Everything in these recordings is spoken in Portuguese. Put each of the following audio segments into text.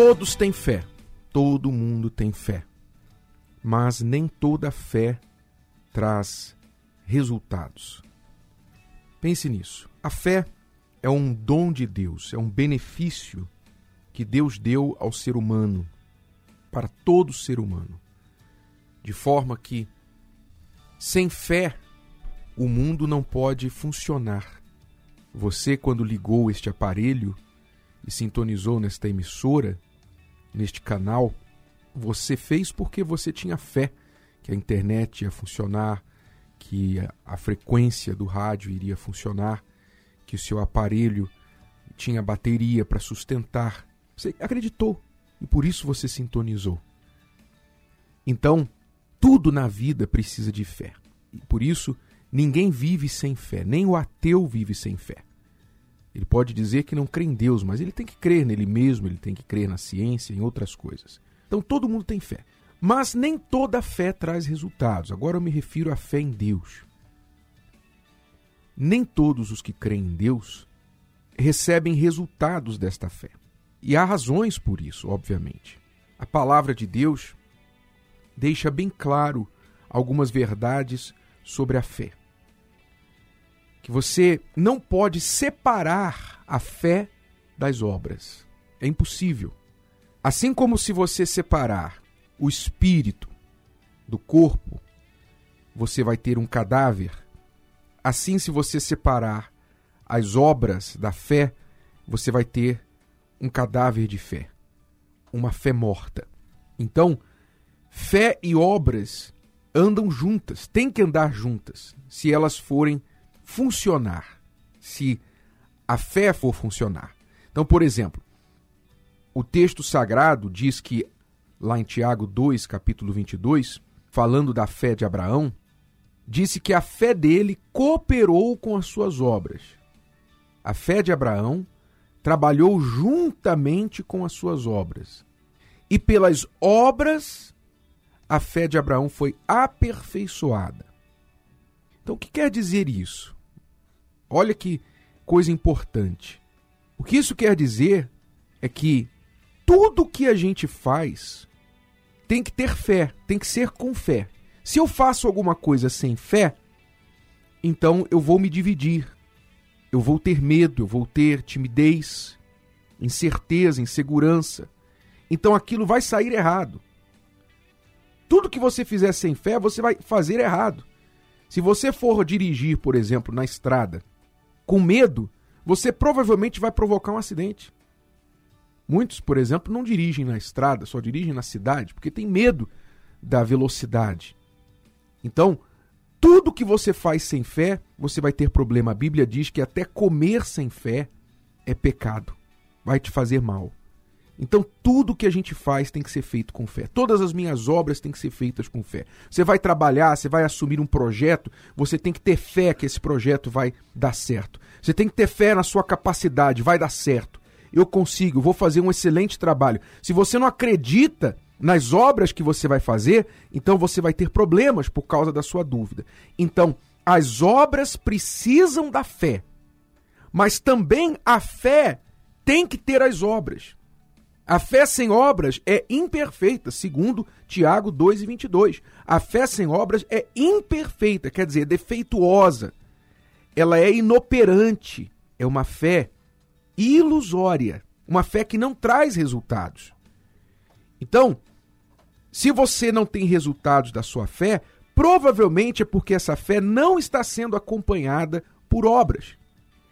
Todos têm fé, todo mundo tem fé, mas nem toda fé traz resultados. Pense nisso. A fé é um dom de Deus, é um benefício que Deus deu ao ser humano, para todo ser humano, de forma que, sem fé, o mundo não pode funcionar. Você, quando ligou este aparelho e sintonizou nesta emissora, neste canal, você fez porque você tinha fé que a internet ia funcionar, que a frequência do rádio iria funcionar, que o seu aparelho tinha bateria para sustentar. Você acreditou e por isso você sintonizou. Então, tudo na vida precisa de fé. E por isso, ninguém vive sem fé, nem o ateu vive sem fé. Ele pode dizer que não crê em Deus, mas ele tem que crer nele mesmo, ele tem que crer na ciência, em outras coisas. Então, todo mundo tem fé. Mas nem toda fé traz resultados. Agora eu me refiro à fé em Deus. Nem todos os que creem em Deus recebem resultados desta fé. E há razões por isso, obviamente. A palavra de Deus deixa bem claro algumas verdades sobre a fé. Que você não pode separar a fé das obras. É impossível. Assim como se você separar o espírito do corpo, você vai ter um cadáver. Assim, se você separar as obras da fé, você vai ter um cadáver de fé, uma fé morta. Então, fé e obras andam juntas, têm que andar juntas, se elas forem funcionar, se a fé for funcionar. Então, por exemplo, o texto sagrado diz que, lá em Tiago 2, capítulo 22, falando da fé de Abraão, disse que a fé dele cooperou com as suas obras. A fé de Abraão trabalhou juntamente com as suas obras. E pelas obras, a fé de Abraão foi aperfeiçoada. Então, o que quer dizer isso? Olha que coisa importante. O que isso quer dizer é que tudo que a gente faz tem que ter fé, tem que ser com fé. Se eu faço alguma coisa sem fé, então eu vou me dividir, eu vou ter medo, eu vou ter timidez, incerteza, insegurança. Então aquilo vai sair errado. Tudo que você fizer sem fé, você vai fazer errado. Se você for dirigir, por exemplo, na estrada, com medo, você provavelmente vai provocar um acidente. Muitos, por exemplo, não dirigem na estrada, só dirigem na cidade, porque tem medo da velocidade. Então, tudo que você faz sem fé, você vai ter problema. A Bíblia diz que até comer sem fé é pecado, vai te fazer mal. Então, tudo que a gente faz tem que ser feito com fé. Todas as minhas obras têm que ser feitas com fé. Você vai trabalhar, você vai assumir um projeto, você tem que ter fé que esse projeto vai dar certo. Você tem que ter fé na sua capacidade, vai dar certo. Eu consigo, vou fazer um excelente trabalho. Se você não acredita nas obras que você vai fazer, então você vai ter problemas por causa da sua dúvida. Então, as obras precisam da fé, mas também a fé tem que ter as obras. A fé sem obras é imperfeita, segundo Tiago 2,22. A fé sem obras é imperfeita, quer dizer, defeituosa. Ela é inoperante, é uma fé ilusória, uma fé que não traz resultados. Então, se você não tem resultados da sua fé, provavelmente é porque essa fé não está sendo acompanhada por obras.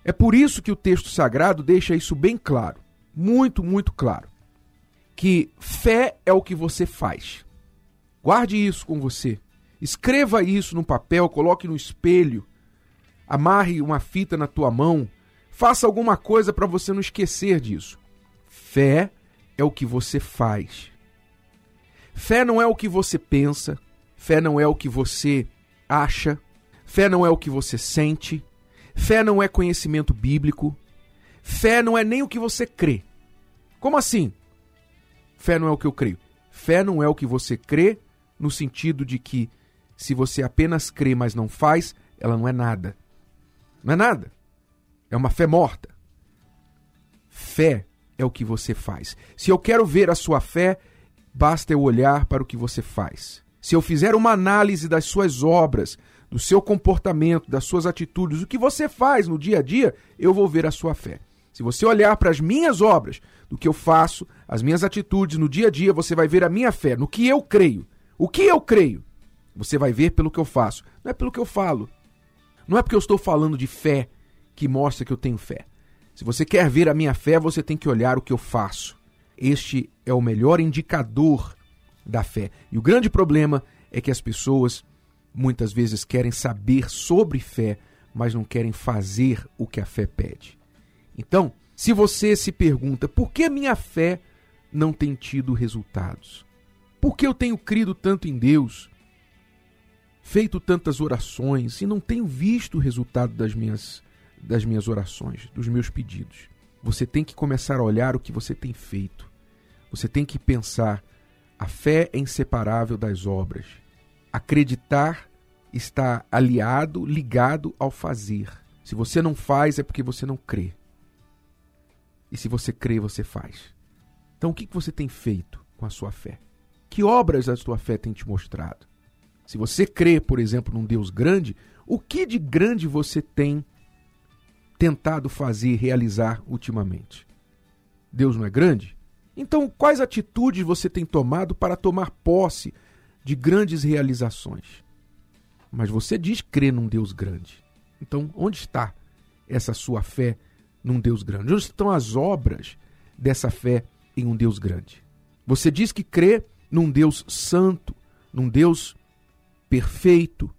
É por isso que o texto sagrado deixa isso bem claro, muito, muito claro, que fé é o que você faz. Guarde isso com você, escreva isso num papel, coloque no espelho, amarre uma fita na tua mão, faça alguma coisa para você não esquecer disso. Fé é o que você faz. Fé não é o que você pensa. Fé não é o que você acha. Fé não é o que você sente. Fé não é conhecimento bíblico. Fé não é nem o que você crê. Como assim? Fé não é o que eu creio. Fé não é o que você crê no sentido de que se você apenas crê, mas não faz, ela não é nada. Não é nada. É uma fé morta. Fé é o que você faz. Se eu quero ver a sua fé, basta eu olhar para o que você faz. Se eu fizer uma análise das suas obras, do seu comportamento, das suas atitudes, o que você faz no dia a dia, eu vou ver a sua fé. Se você olhar para as minhas obras, do que eu faço, as minhas atitudes no dia a dia, você vai ver a minha fé, no que eu creio. O que eu creio, você vai ver pelo que eu faço, não é pelo que eu falo. Não é porque eu estou falando de fé que mostra que eu tenho fé. Se você quer ver a minha fé, você tem que olhar o que eu faço. Este é o melhor indicador da fé. E o grande problema é que as pessoas muitas vezes querem saber sobre fé, mas não querem fazer o que a fé pede. Então, se você se pergunta, por que minha fé não tem tido resultados? Por que eu tenho crido tanto em Deus, feito tantas orações e não tenho visto o resultado das minhas orações, dos meus pedidos? Você tem que começar a olhar o que você tem feito. Você tem que pensar, a fé é inseparável das obras. Acreditar está aliado, ligado ao fazer. Se você não faz, é porque você não crê. E se você crê, você faz. Então, o que você tem feito com a sua fé? Que obras a sua fé tem te mostrado? Se você crê, por exemplo, num Deus grande, o que de grande você tem tentado fazer, realizar ultimamente? Deus não é grande? Então, quais atitudes você tem tomado para tomar posse de grandes realizações? Mas você diz crer num Deus grande. Então, onde está essa sua fé num Deus grande? Onde estão as obras dessa fé em um Deus grande? Você diz que crê num Deus santo, num Deus perfeito,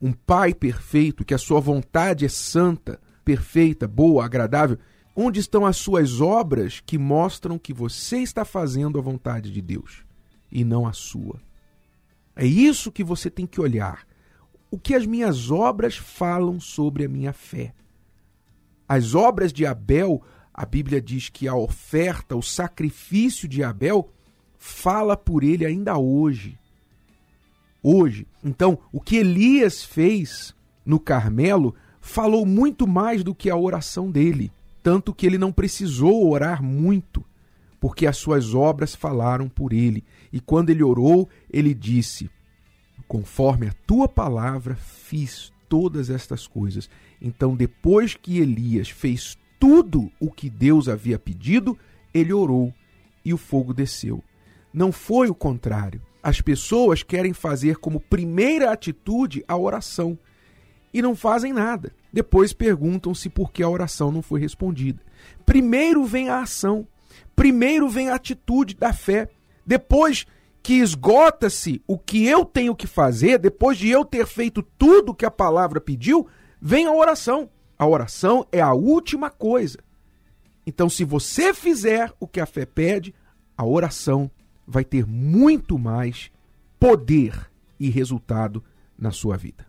um Pai perfeito, que a sua vontade é santa, perfeita, boa, agradável. Onde estão as suas obras que mostram que você está fazendo a vontade de Deus e não a sua? É isso que você tem que olhar. O que as minhas obras falam sobre a minha fé? As obras de Abel, a Bíblia diz que a oferta, o sacrifício de Abel, fala por ele ainda hoje. Hoje. Então, o que Elias fez no Carmelo falou muito mais do que a oração dele. Tanto que ele não precisou orar muito, porque as suas obras falaram por ele. E quando ele orou, ele disse, conforme a tua palavra, fiz todas estas coisas. Então, depois que Elias fez tudo o que Deus havia pedido, ele orou e o fogo desceu. Não foi o contrário. As pessoas querem fazer como primeira atitude a oração e não fazem nada. Depois perguntam-se por que a oração não foi respondida. Primeiro vem a ação, primeiro vem a atitude da fé. Depois que esgota-se o que eu tenho que fazer, depois de eu ter feito tudo o que a palavra pediu, vem a oração. A oração é a última coisa. Então, se você fizer o que a fé pede, a oração vai ter muito mais poder e resultado na sua vida.